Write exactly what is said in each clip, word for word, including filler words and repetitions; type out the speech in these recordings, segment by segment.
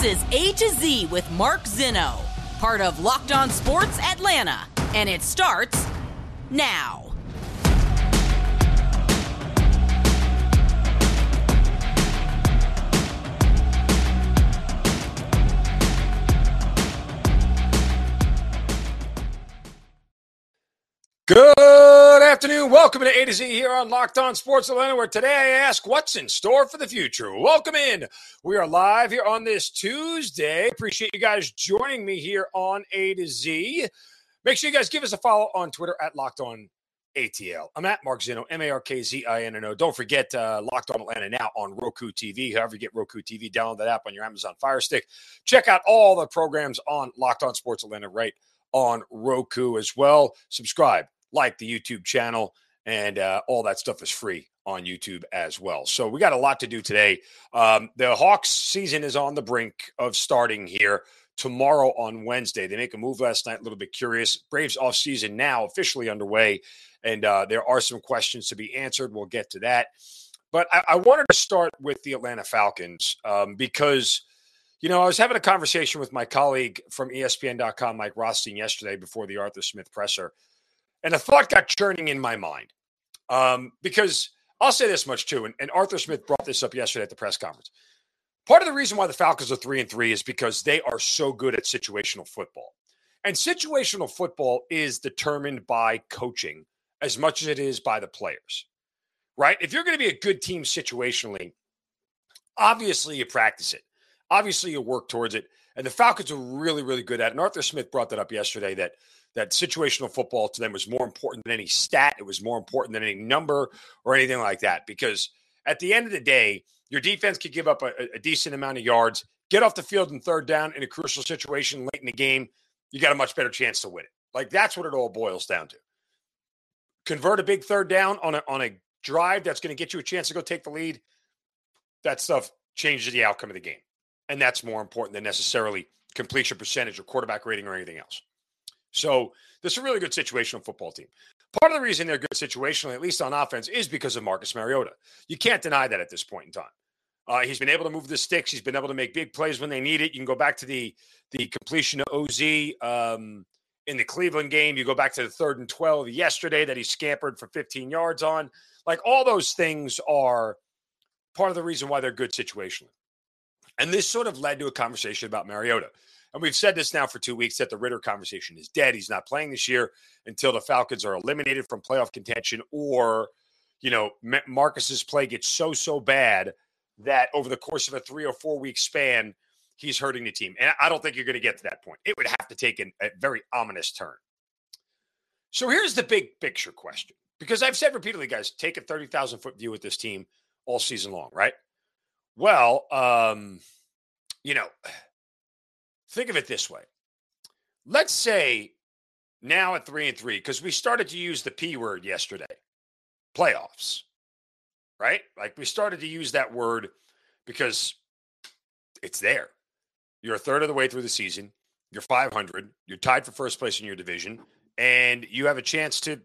This is A to Z with Mark Zinno, part of Locked On Sports Atlanta, and it starts now. Good afternoon. Welcome to A to Z here on Locked On Sports Atlanta, where today I ask what's in store for the future. Welcome in. We are live here on this Tuesday. Appreciate you guys joining me here on A to Z. Make sure you guys give us a follow on Twitter at Locked On A T L. I'm at Mark Zinno, M A R K Z I N N O. Don't forget uh, Locked On Atlanta now on Roku T V. However you get Roku T V, download that app on your Amazon Fire Stick. Check out all the programs on Locked On Sports Atlanta right on Roku as well. Subscribe. Like the YouTube channel, and uh, all that stuff is free on YouTube as well. So we got a lot to do today. Um, the Hawks season is on the brink of starting here tomorrow on Wednesday. They make a move last night, a little bit curious. Braves offseason now officially underway, and uh, there are some questions to be answered. We'll get to that. But I, I wanted to start with the Atlanta Falcons um, because, you know, I was having a conversation with my colleague from E S P N dot com, Mike Rothstein, yesterday before the Arthur Smith presser. And a thought got churning in my mind um, because I'll say this much too, and, and Arthur Smith brought this up yesterday at the press conference. Part of the reason why the Falcons are three and three is because they are so good at situational football. And situational football is determined by coaching as much as it is by the players, right? If you're going to be a good team situationally, obviously you practice it. Obviously you work towards it. And the Falcons are really, really good at it. And Arthur Smith brought that up yesterday, that that situational football to them was more important than any stat. It was more important than any number or anything like that. Because at the end of the day, your defense could give up a, a decent amount of yards, get off the field in third down in a crucial situation late in the game. You got a much better chance to win it. Like, that's what it all boils down to. Convert a big third down on a, on a drive that's going to get you a chance to go take the lead. That stuff changes the outcome of the game. And that's more important than necessarily completion percentage or quarterback rating or anything else. So this is a really good situational football team. Part of the reason they're good situationally, at least on offense, is because of Marcus Mariota. You can't deny that at this point in time. Uh, he's been able to move the sticks. He's been able to make big plays when they need it. You can go back to the the completion of O Z um, in the Cleveland game. You go back to the third and twelve yesterday that he scampered for fifteen yards on. Like, all those things are part of the reason why they're good situationally. And this sort of led to a conversation about Mariota. And we've said this now for two weeks, that the Ridder conversation is dead. He's not playing this year until the Falcons are eliminated from playoff contention, or, you know, Marcus's play gets so, so bad that over the course of a three or four week span, he's hurting the team. And I don't think you're going to get to that point. It would have to take an, a very ominous turn. So here's the big picture question, because I've said repeatedly, guys, take a thirty thousand foot view with this team all season long, right? Well, um, you know, think of it this way. Let's say now at three and three, because we started to use the P word yesterday, playoffs, right? Like, we started to use that word because it's there. You're a third of the way through the season. You're five hundred. You're tied for first place in your division, and you have a chance to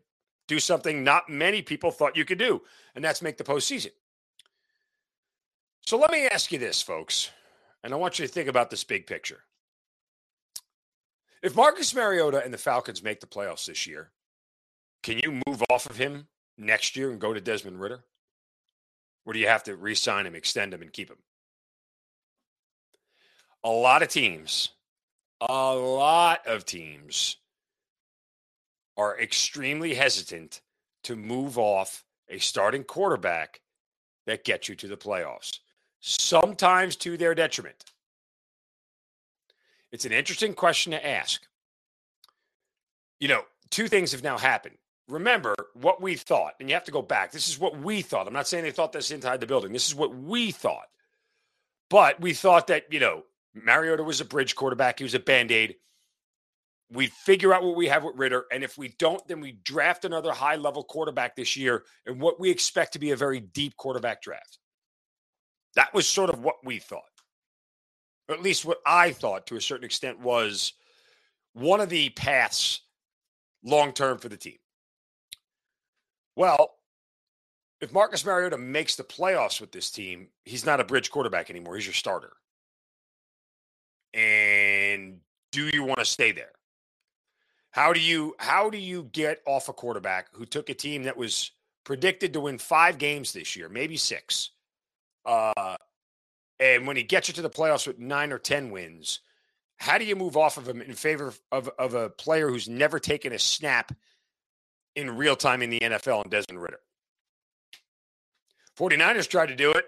do something not many people thought you could do, and that's make the postseason. So let me ask you this, folks, and I want you to think about this big picture. If Marcus Mariota and the Falcons make the playoffs this year, can you move off of him next year and go to Desmond Ridder? Or do you have to re-sign him, extend him, and keep him? A lot of teams, a lot of teams are extremely hesitant to move off a starting quarterback that gets you to the playoffs, sometimes to their detriment. It's an interesting question to ask. You know, two things have now happened. Remember what we thought, and you have to go back. This is what we thought. I'm not saying they thought this inside the building. This is what we thought. But we thought that, you know, Mariota was a bridge quarterback. He was a Band-Aid. We figure out what we have with Ridder, and if we don't, then we draft another high-level quarterback this year in what we expect to be a very deep quarterback draft. That was sort of what we thought. Or at least what I thought to a certain extent was one of the paths long-term for the team. Well, if Marcus Mariota makes the playoffs with this team, he's not a bridge quarterback anymore. He's your starter. and do you want to stay there? How do you how do you get off a quarterback who took a team that was predicted to win five games this year, maybe six, uh, and when he gets you to the playoffs with nine or ten wins, how do you move off of him in favor of, of a player who's never taken a snap in real time in the N F L and Desmond Ridder? 49ers tried to do it.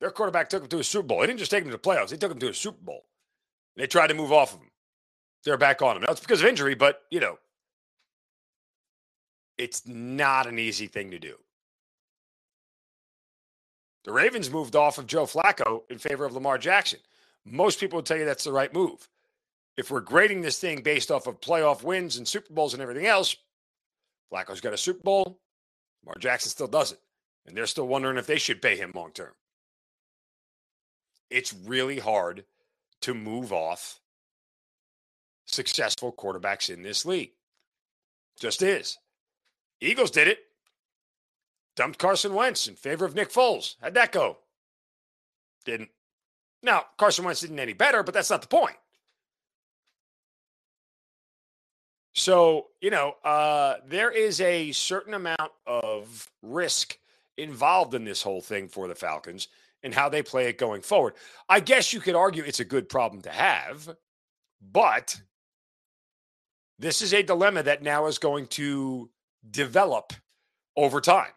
Their quarterback took him to a Super Bowl. They didn't just take him to the playoffs. They took him to a Super Bowl. They tried to move off of him. They're back on him. Now, it's because of injury, but, you know, it's not an easy thing to do. The Ravens moved off of Joe Flacco in favor of Lamar Jackson. Most people would tell you that's the right move. If we're grading this thing based off of playoff wins and Super Bowls and everything else, Flacco's got a Super Bowl. Lamar Jackson still doesn't. And they're still wondering if they should pay him long-term. It's really hard to move off successful quarterbacks in this league. Just is. Eagles did it. Dumped Carson Wentz in favor of Nick Foles. How'd that go? Didn't. Now, Carson Wentz didn't any better, but that's not the point. So, you know, uh, there is a certain amount of risk involved in this whole thing for the Falcons and how they play it going forward. I guess you could argue it's a good problem to have, but this is a dilemma that now is going to develop over time.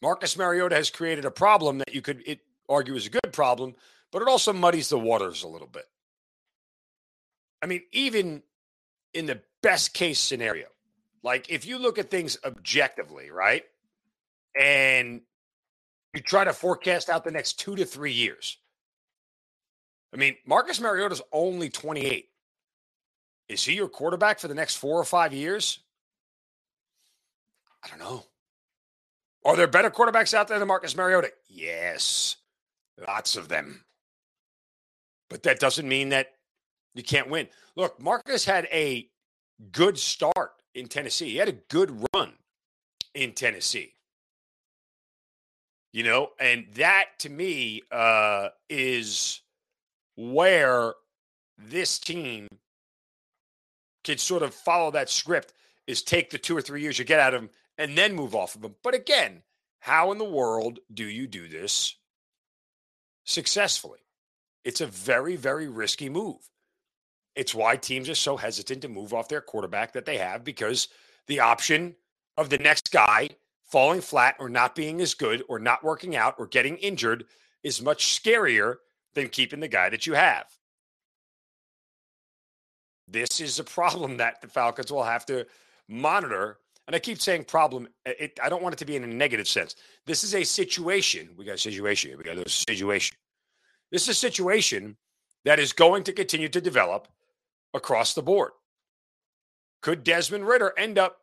Marcus Mariota has created a problem that you could it, argue is a good problem, but it also muddies the waters a little bit. I mean, even in the best case scenario, like if you look at things objectively, right, and you try to forecast out the next two to three years. I mean, Marcus Mariota's only twenty-eight. Is he your quarterback for the next four or five years? I don't know. Are there better quarterbacks out there than Marcus Mariota? Yes, lots of them. But that doesn't mean that you can't win. Look, Marcus had a good start in Tennessee. He had a good run in Tennessee. You know, and that to me uh, is where this team can sort of follow that script, is take the two or three years you get out of them and then move off of them. But again, how in the world do you do this successfully? It's a very, very risky move. It's why teams are so hesitant to move off their quarterback that they have, because the option of the next guy falling flat or not being as good or not working out or getting injured is much scarier than keeping the guy that you have. This is a problem that the Falcons will have to monitor. And I keep saying problem. It, I don't want it to be in a negative sense. This is a situation. We got a situation. We got a situation. This is a situation that is going to continue to develop across the board. Could Desmond Ridder end up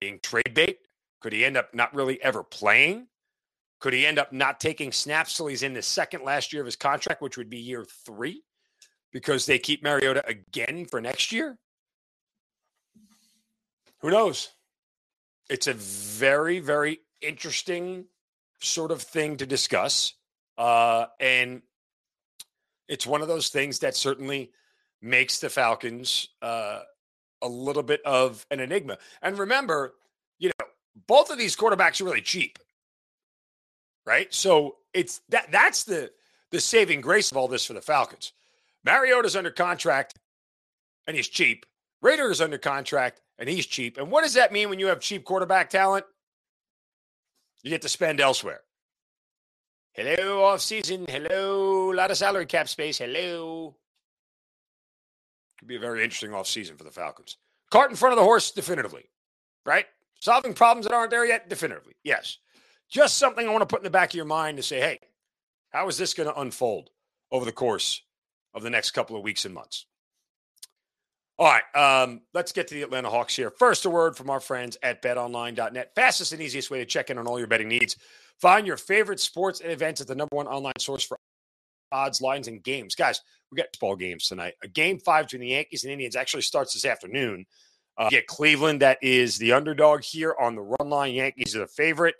being trade bait? Could he end up not really ever playing? Could he end up not taking snaps till he's in the second last year of his contract, which would be year three, because they keep Mariota again for next year? Who knows? It's a very, very interesting sort of thing to discuss. Uh, and it's one of those things that certainly makes the Falcons uh, a little bit of an enigma. And remember, you know, both of these quarterbacks are really cheap, right? So it's that that's the the saving grace of all this for the Falcons. Mariota's under contract, and he's cheap. Ridder is under contract, and he's cheap. And what does that mean when you have cheap quarterback talent? You get to spend elsewhere. Hello, offseason. Hello, a lot of salary cap space. Hello. Could be a very interesting offseason for the Falcons. Cart in front of the horse, definitively, right? Solving problems that aren't there yet, definitively, yes. Just something I want to put in the back of your mind to say, hey, how is this going to unfold over the course of the next couple of weeks and months? All right, um, let's get to the Atlanta Hawks here. First, a word from our friends at bet online dot net. Fastest and easiest way to check in on all your betting needs. Find your favorite sports and events at the number one online source for odds, lines, and games. Guys, we got ball games tonight. A game five between the Yankees and Indians actually starts this afternoon. Uh, get Cleveland, that is the underdog here on the run line. Yankees are the favorite.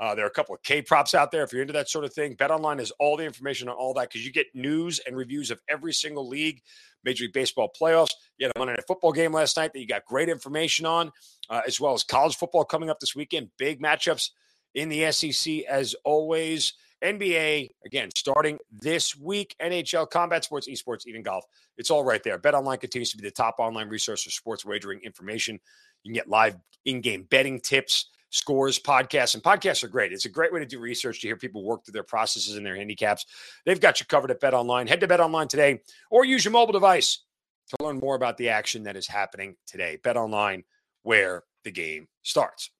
Uh, there are a couple of K-props out there if you're into that sort of thing. BetOnline has all the information on all that because you get news and reviews of every single league, Major League Baseball playoffs. You had a Monday Night Football game last night that you got great information on, uh, as well as college football coming up this weekend. Big matchups in the S E C as always. N B A, again, starting this week. N H L, combat sports, esports, even golf. It's all right there. BetOnline continues to be the top online resource for sports wagering information. You can get live in-game betting tips, scores, podcasts, and podcasts are great. It's a great way to do research, to hear people work through their processes and their handicaps. They've got you covered at BetOnline. Head to BetOnline today or use your mobile device to learn more about the action that is happening today. BetOnline, where the game starts.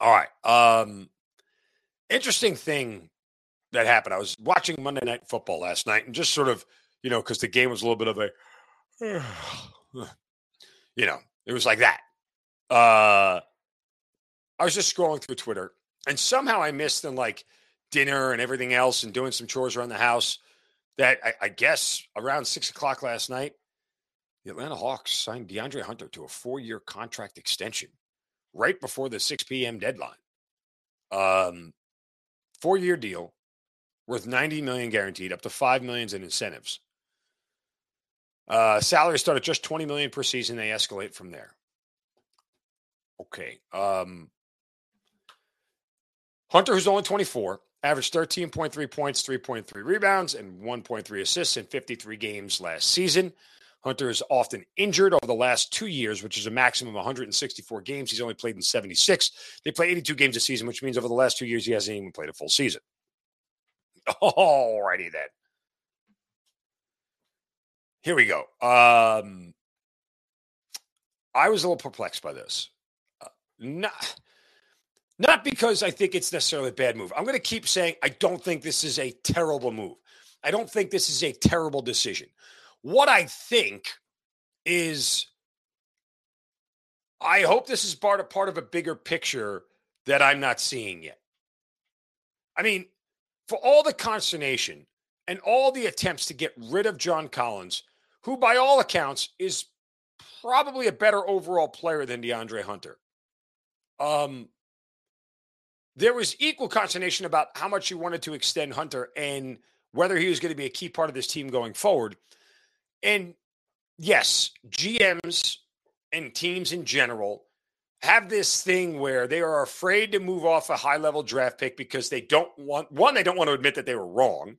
All right. Um, interesting thing that happened. I was watching Monday Night Football last night and just sort of, you know, because the game was a little bit of a, you know, it was like that. Uh, I was just scrolling through Twitter, and somehow I missed in like dinner and everything else and doing some chores around the house that I, I guess around six o'clock last night, the Atlanta Hawks signed DeAndre Hunter to a four-year contract extension right before the six p.m. deadline. Um, four-year deal worth ninety million dollars guaranteed, up to five million dollars in incentives. Uh, salary start at just twenty million dollars per season. They escalate from there. Okay. Um, Hunter, who's only twenty-four, averaged thirteen point three points, three point three rebounds, and one point three assists in fifty-three games last season. Hunter is often injured over the last two years, which is a maximum of one hundred sixty-four games. He's only played in seventy-six. They play eighty-two games a season, which means over the last two years, he hasn't even played a full season. All righty then. Here we go. Um, I was a little perplexed by this. Uh, not... Not because I think it's necessarily a bad move. I'm going to keep saying I don't think this is a terrible move. I don't think this is a terrible decision. What I think is I hope this is part of, part of a bigger picture that I'm not seeing yet. I mean, for all the consternation and all the attempts to get rid of John Collins, who by all accounts is probably a better overall player than DeAndre Hunter. Um... There was equal consternation about how much he wanted to extend Hunter and whether he was going to be a key part of this team going forward. And yes, G Ms and teams in general have this thing where they are afraid to move off a high-level draft pick because they don't want, one, they don't want to admit that they were wrong.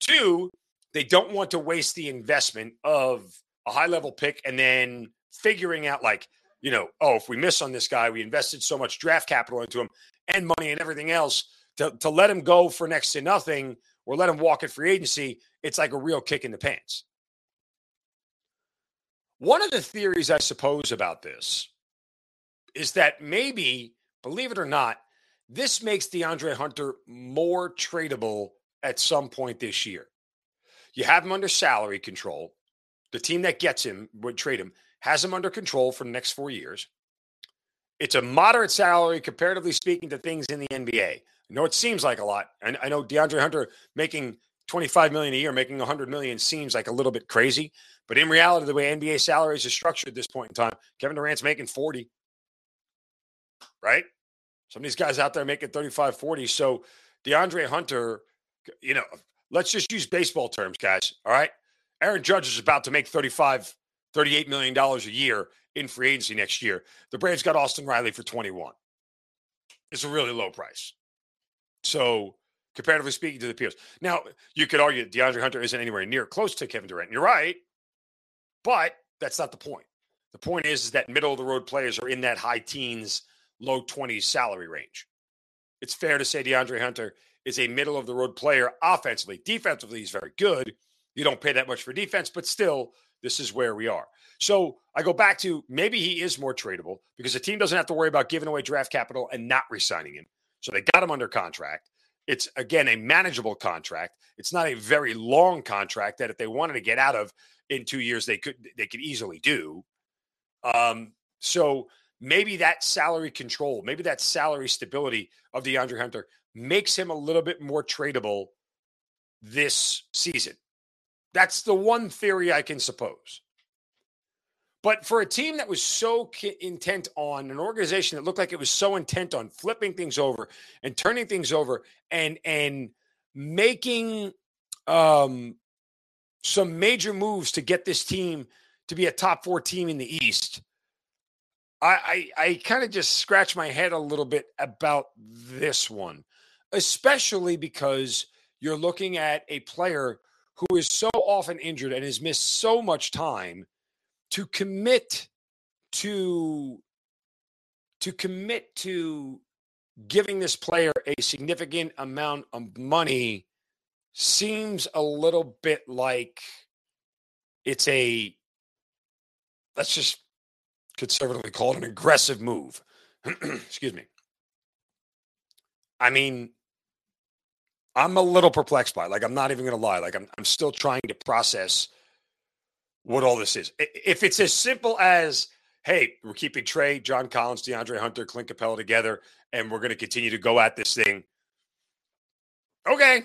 Two, they don't want to waste the investment of a high-level pick and then figuring out like, you know, oh, if we miss on this guy, we invested so much draft capital into him and money and everything else to, to let him go for next to nothing or let him walk at free agency. It's like a real kick in the pants. One of the theories, I suppose, about this is that maybe, believe it or not, this makes DeAndre Hunter more tradable at some point this year. You have him under salary control. The team that gets him would trade him, has him under control for the next four years. It's a moderate salary, comparatively speaking, to things in the N B A. I know it seems like a lot. And I know DeAndre Hunter making twenty-five million dollars a year, making one hundred million dollars seems like a little bit crazy. But in reality, the way N B A salaries are structured at this point in time, Kevin Durant's making forty, right? Some of these guys out there making thirty-five, forty. So DeAndre Hunter, you know, let's just use baseball terms, guys, all right? Aaron Judge is about to make thirty-five, thirty-eight million dollars a year in free agency next year. The Braves got Austin Riley for twenty-one. It's a really low price. So comparatively speaking to the peers. Now, you could argue that DeAndre Hunter isn't anywhere near close to Kevin Durant. You're right, but that's not the point. The point is, is that middle-of-the-road players are in that high teens, low twenties salary range. It's fair to say DeAndre Hunter is a middle-of-the-road player offensively. Defensively, he's very good. You don't pay that much for defense, but still, this is where we are. So I go back to maybe he is more tradable because the team doesn't have to worry about giving away draft capital and not re-signing him. So they got him under contract. It's, again, a manageable contract. It's not a very long contract that if they wanted to get out of in two years, they could they could easily do. Um, so maybe that salary control, maybe that salary stability of DeAndre Hunter makes him a little bit more tradable this season. That's the one theory I can suppose. But for a team that was so intent on, an organization that looked like it was so intent on flipping things over and turning things over and and making um, some major moves to get this team to be a top four team in the East, I, I, I kind of just scratch my head a little bit about this one, especially because you're looking at a player who is so often injured and has missed so much time to commit to, to commit to giving this player a significant amount of money seems a little bit like it's a, let's just conservatively call it an aggressive move. Excuse me. I mean, I'm a little perplexed by it. Like, I'm not even going to lie. Like, I'm I'm still trying to process what all this is. If it's as simple as, hey, we're keeping Trey, John Collins, DeAndre Hunter, Clint Capella together, and we're going to continue to go at this thing. Okay.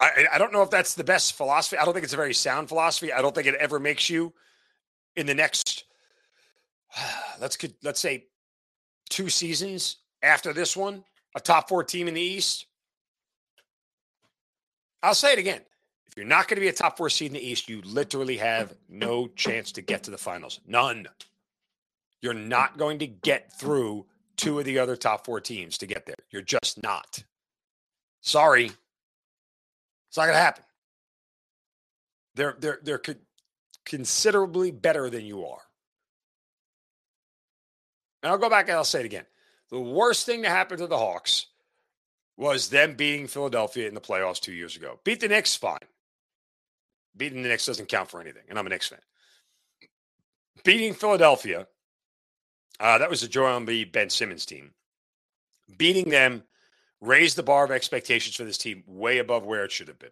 I, I don't know if that's the best philosophy. I don't think it's a very sound philosophy. I don't think it ever makes you in the next, let's let's say, two seasons after this one, a top four team in the East. I'll say it again. If you're not going to be a top four seed in the East, you literally have no chance to get to the finals. None. You're not going to get through two of the other top four teams to get there. You're just not. Sorry. It's not going to happen. They're, they're, they're co- considerably better than you are. And I'll go back and I'll say it again. The worst thing to happen to the Hawks was them beating Philadelphia in the playoffs two years ago. Beat the Knicks, fine. Beating the Knicks doesn't count for anything, and I'm a Knicks fan. Beating Philadelphia, uh, that was the Joel Embiid, Ben Simmons team. Beating them raised the bar of expectations for this team way above where it should have been.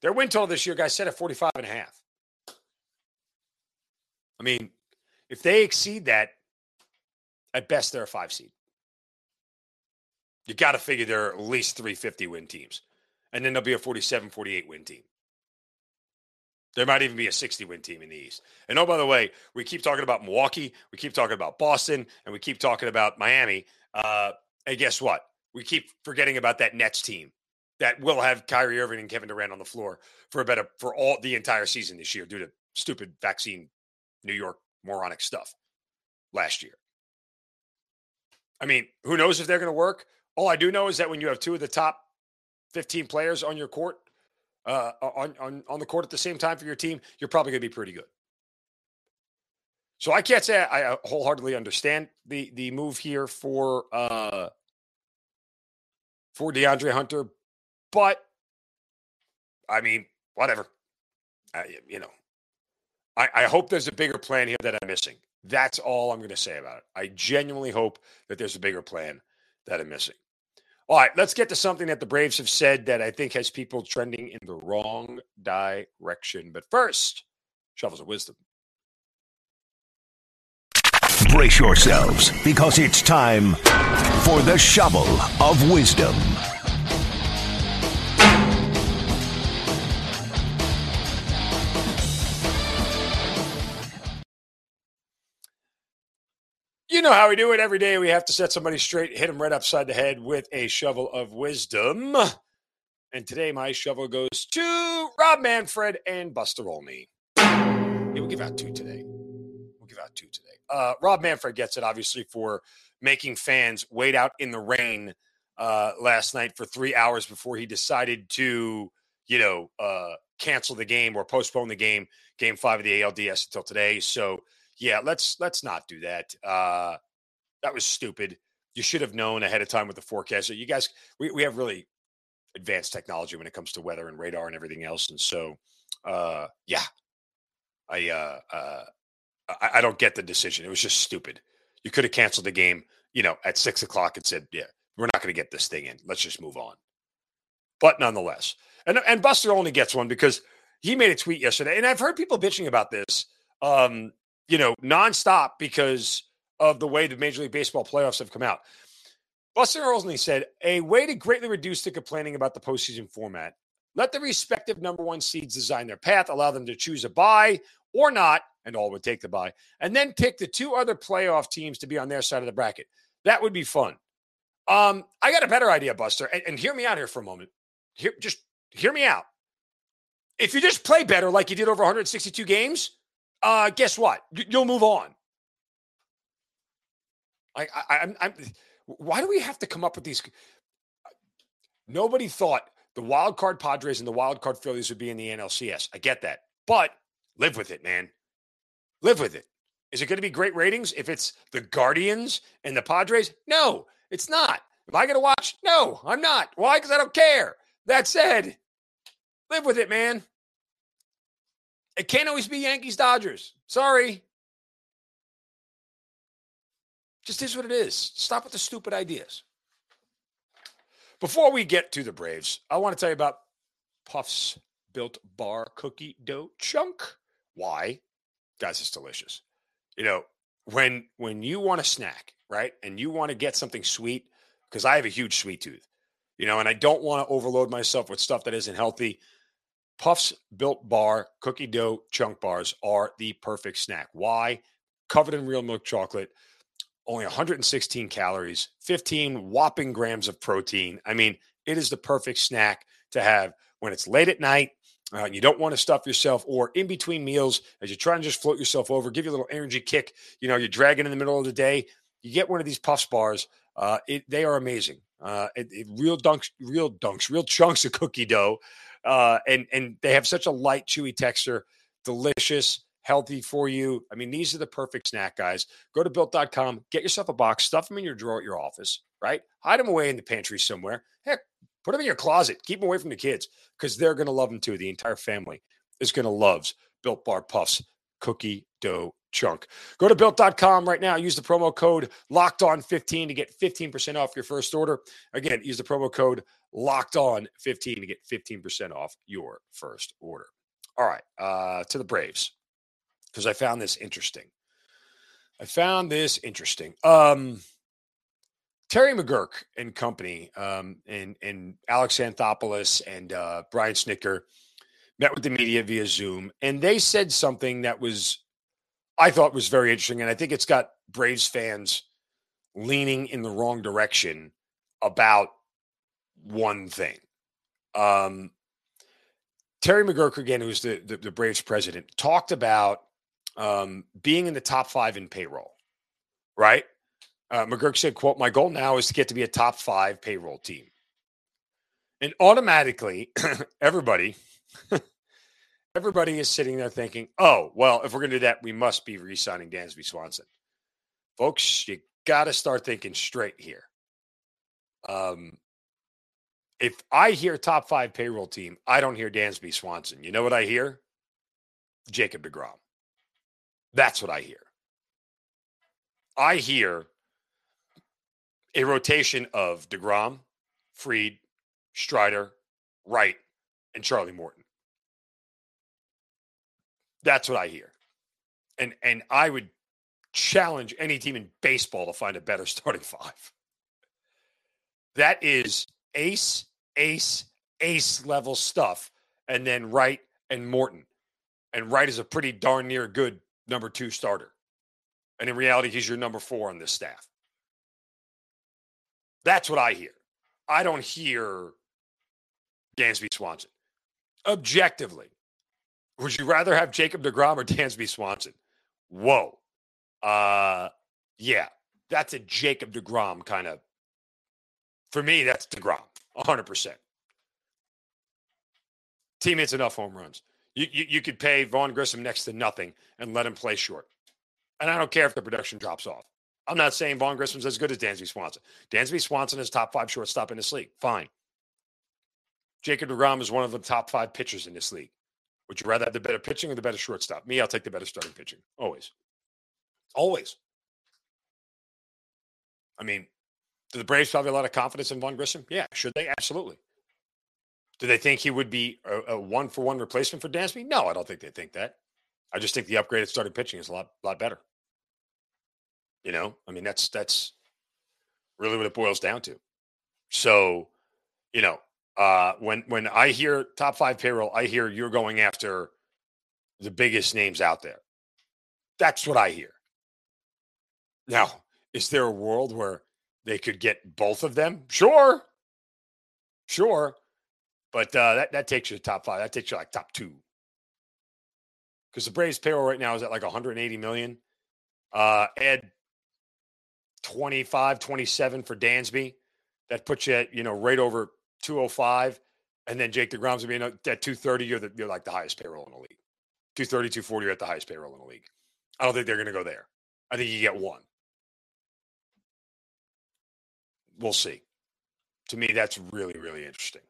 Their win total this year, guys, set at forty-five and a half. I mean, if they exceed that, at best, they're a five seed. You got to figure there are at least three fifty-win teams. And then there'll be a forty-seven, forty-eight win team. There might even be a sixty-win team in the East. And oh, by the way, we keep talking about Milwaukee, we keep talking about Boston, and we keep talking about Miami. Uh, and guess what? We keep forgetting about that Nets team that will have Kyrie Irving and Kevin Durant on the floor for a better, for all the entire season this year due to stupid vaccine New York moronic stuff last year. I mean, who knows if they're going to work? All I do know is that when you have two of the top fifteen players on your court, uh, on, on, on the court at the same time for your team, you're probably going to be pretty good. So I can't say I wholeheartedly understand the the move here for uh, for DeAndre Hunter, but I mean, whatever. I, you know, I, I hope there's a bigger plan here that I'm missing. That's all I'm going to say about it. I genuinely hope that there's a bigger plan that I'm missing. All right, let's get to something that the Braves have said that I think has people trending in the wrong direction. But first, Shovels of Wisdom. Brace yourselves, because it's time for the Shovel of Wisdom. You know how we do it. Every day we have to set somebody straight, hit them right upside the head with a shovel of wisdom. And today my shovel goes to Rob Manfred and Buster Olney. Yeah, we'll give out two today. We'll give out two today. Uh, Rob Manfred gets it, obviously, for making fans wait out in the rain uh, last night for three hours before he decided to, you know, uh, cancel the game or postpone the game, game five of the A L D S until today. So, Yeah, let's let's not do that. Uh, that was stupid. You should have known ahead of time with the forecast. So you guys, we, we have really advanced technology when it comes to weather and radar and everything else. And so, uh, yeah, I, uh, uh, I I don't get the decision. It was just stupid. You could have canceled the game, you know, at six o'clock and said, yeah, we're not going to get this thing in. Let's just move on. But nonetheless, and and Buster only gets one because he made a tweet yesterday, and I've heard people bitching about this. Um, you know, nonstop because of the way the Major League Baseball playoffs have come out. Buster Olney said, a way to greatly reduce the complaining about the postseason format Let the respective number one seeds design their path, allow them to choose a bye or not, and all would take the bye, and then pick the two other playoff teams to be on their side of the bracket. That would be fun. Um, I got a better idea, Buster, and, and hear me out here for a moment. Here, just hear me out. If you just play better like you did over one hundred sixty-two games, uh, guess what? Y- you'll move on. I, I, I'm, I'm, why do we have to come up with these? Nobody thought the wild card Padres and the wild card Phillies would be in the N L C S. I get that, but live with it, man. Live with it. Is it going to be great ratings if it's the Guardians and the Padres? No, it's not. Am I going to watch? No, I'm not. Why? Because I don't care. That said, live with it, man. It can't always be Yankees, Dodgers. Sorry. Just is what it is. Stop with the stupid ideas. Before we get to the Braves, I want to tell you about Puffs Built Bar Cookie Dough Chunk. Why? Guys, it's delicious. You know, when when you want a snack, right, and you want to get something sweet, because I have a huge sweet tooth, you know, and I don't want to overload myself with stuff that isn't healthy. Puffs Built Bar Cookie Dough Chunk Bars are the perfect snack. Why? Covered in real milk chocolate. Only one hundred sixteen calories, fifteen whopping grams of protein. I mean, it is the perfect snack to have when it's late at night uh, and you don't want to stuff yourself, or in between meals as you're trying to just float yourself over, give you a little energy kick. You know, you're dragging in the middle of the day. You get one of these Puffs bars. Uh, it, they are amazing. Uh, it, it, real dunks, real dunks, real chunks of cookie dough. Uh, and, and they have such a light, chewy texture. Delicious. Healthy for you. I mean, these are the perfect snack, guys. Go to built dot com, get yourself a box, stuff them in your drawer at your office, right? Hide them away in the pantry somewhere. Heck, put them in your closet. Keep them away from the kids because they're going to love them too. The entire family is going to love Built Bar Puffs Cookie Dough Chunk. Go to built dot com right now. Use the promo code locked on fifteen to get fifteen percent off your first order. Again, use the promo code locked on fifteen to get fifteen percent off your first order. All right, uh, to the Braves. Because I found this interesting. I found this interesting. Um, Terry McGuirk and company, um, and, and Alex Anthopoulos and uh, Brian Snicker met with the media via Zoom, and they said something that was, I thought was very interesting, and I think it's got Braves fans leaning in the wrong direction about one thing. Um, Terry McGuirk, again, who's the, the, the Braves president, talked about Um, being in the top five in payroll, right? Uh, McGuirk said, quote, "My goal now is to get to be a top five payroll team." And automatically, everybody, everybody is sitting there thinking, oh, well, if we're going to do that, we must be re-signing Dansby Swanson. Folks, you got to start thinking straight here. Um, if I hear top five payroll team, I don't hear Dansby Swanson. You know what I hear? Jacob DeGrom. That's what I hear. I hear a rotation of DeGrom, Fried, Strider, Wright, and Charlie Morton. That's what I hear. And and I would challenge any team in baseball to find a better starting five. That is ace, ace, ace level stuff. And then Wright and Morton. And Wright is a pretty darn near good number two starter. And in reality, he's your number four on this staff. That's what I hear. I don't hear Dansby Swanson. Objectively, would you rather have Jacob DeGrom or Dansby Swanson? Whoa. Uh, yeah, that's a Jacob DeGrom kind of, for me, that's DeGrom, one hundred percent. Team hits enough home runs. You, you you could pay Vaughn Grissom next to nothing and let him play short. And I don't care if the production drops off. I'm not saying Vaughn Grissom's as good as Dansby Swanson. Dansby Swanson is top five shortstop in this league. Fine. Jacob DeGrom is one of the top five pitchers in this league. Would you rather have the better pitching or the better shortstop? Me, I'll take the better starting pitching. Always. Always. I mean, do the Braves probably have a lot of confidence in Vaughn Grissom? Yeah, should they? Absolutely. Do they think he would be a, a one-for-one replacement for Dansby? No, I don't think they think that. I just think the upgraded starting pitching is a lot, lot better. You know, I mean, that's that's really what it boils down to. So, you know, Uh, when when I hear top five payroll, I hear you're going after the biggest names out there. That's what I hear. Now, is there a world where they could get both of them? Sure. Sure. But uh, that, that takes you to top five. That takes you like top two. Because the Braves payroll right now is at like one hundred eighty million dollars. Uh, add twenty-five, twenty-seven for Dansby. That puts you at, you know, right over two oh five. And then Jake DeGrom's going to be at two thirty. You're, the, you're like the highest payroll in the league. two thirty, two forty, you're at the highest payroll in the league. I don't think they're going to go there. I think you get one. We'll see. To me, that's really, really interesting.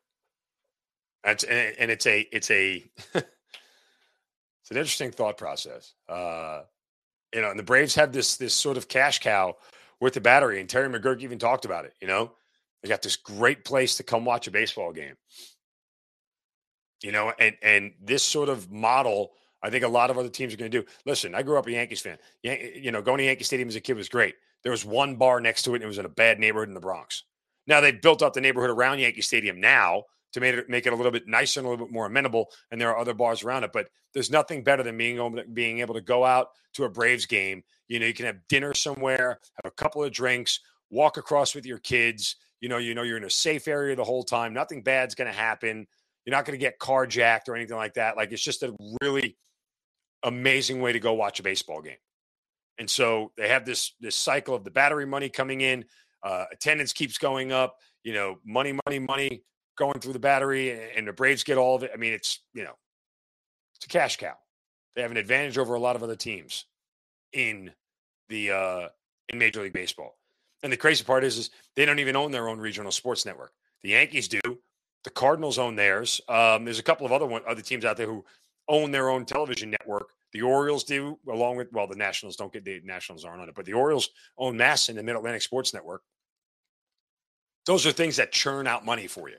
That's and, and it's a it's a it's an interesting thought process. Uh, you know, and the Braves have this this sort of cash cow with the battery, and Terry McGuirk even talked about it. You know, they got this great place to come watch a baseball game. You know, and and this sort of model, I think a lot of other teams are going to do. Listen, I grew up a Yankees fan. You know, going to Yankee Stadium as a kid was great. There was one bar next to it, and it was in a bad neighborhood in the Bronx. Now they've built up the neighborhood around Yankee Stadium now to make it, make it a little bit nicer and a little bit more amenable, and there are other bars around it. But there's nothing better than being able to, being able to go out to a Braves game. You know, you can have dinner somewhere, have a couple of drinks, walk across with your kids. You know, you know you're in a safe area the whole time. Nothing bad's going to happen. You're not going to get carjacked or anything like that. Like, it's just a really amazing way to go watch a baseball game. And so they have this this cycle of the battery money coming in, uh, attendance keeps going up, you know, money, money, money going through the battery, and, and the Braves get all of it. I mean, it's, you know, it's a cash cow. They have an advantage over a lot of other teams in the uh, in Major League Baseball. And the crazy part is, is they don't even own their own regional sports network. The Yankees do. The Cardinals own theirs. Um, there's a couple of other one, other teams out there who own their own television network. The Orioles do, along with, well, the Nationals don't get, the Nationals aren't on it, but the Orioles own M A S and the Mid-Atlantic Sports Network. Those are things that churn out money for you.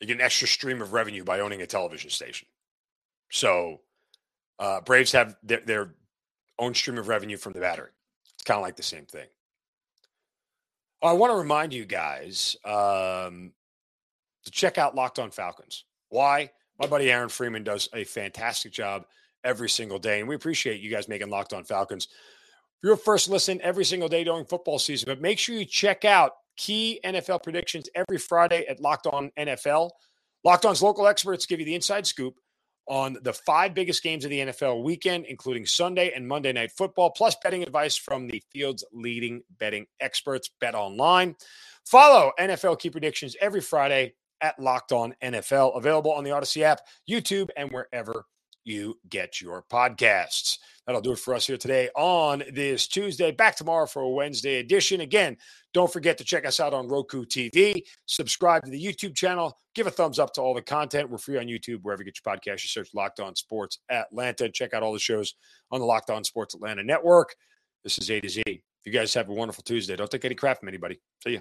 You get an extra stream of revenue by owning a television station. So uh, Braves have their, their own stream of revenue from the battery. It's kind of like the same thing. I want to remind you guys um, to check out Locked On Falcons. Why? My buddy Aaron Freeman does a fantastic job every single day, and we appreciate you guys making Locked On Falcons your first listen every single day during football season. But make sure you check out key N F L predictions every Friday at Locked On N F L. Locked On's local experts give you the inside scoop on the five biggest games of the N F L weekend, including Sunday and Monday Night Football, plus betting advice from the field's leading betting experts, BetOnline. Follow N F L key predictions every Friday at Locked On N F L, available on the Odyssey app, YouTube, and wherever you get your podcasts. That'll do it for us here today on this Tuesday. Back tomorrow for a Wednesday edition. Again, don't forget to check us out on Roku T V. Subscribe to the YouTube channel. Give a thumbs up to all the content. We're free on YouTube. Wherever you get your podcast, you search Locked On Sports Atlanta. Check out all the shows on the Locked On Sports Atlanta network. This is A to Z. If you guys have a wonderful Tuesday. Don't take any crap from anybody. See ya.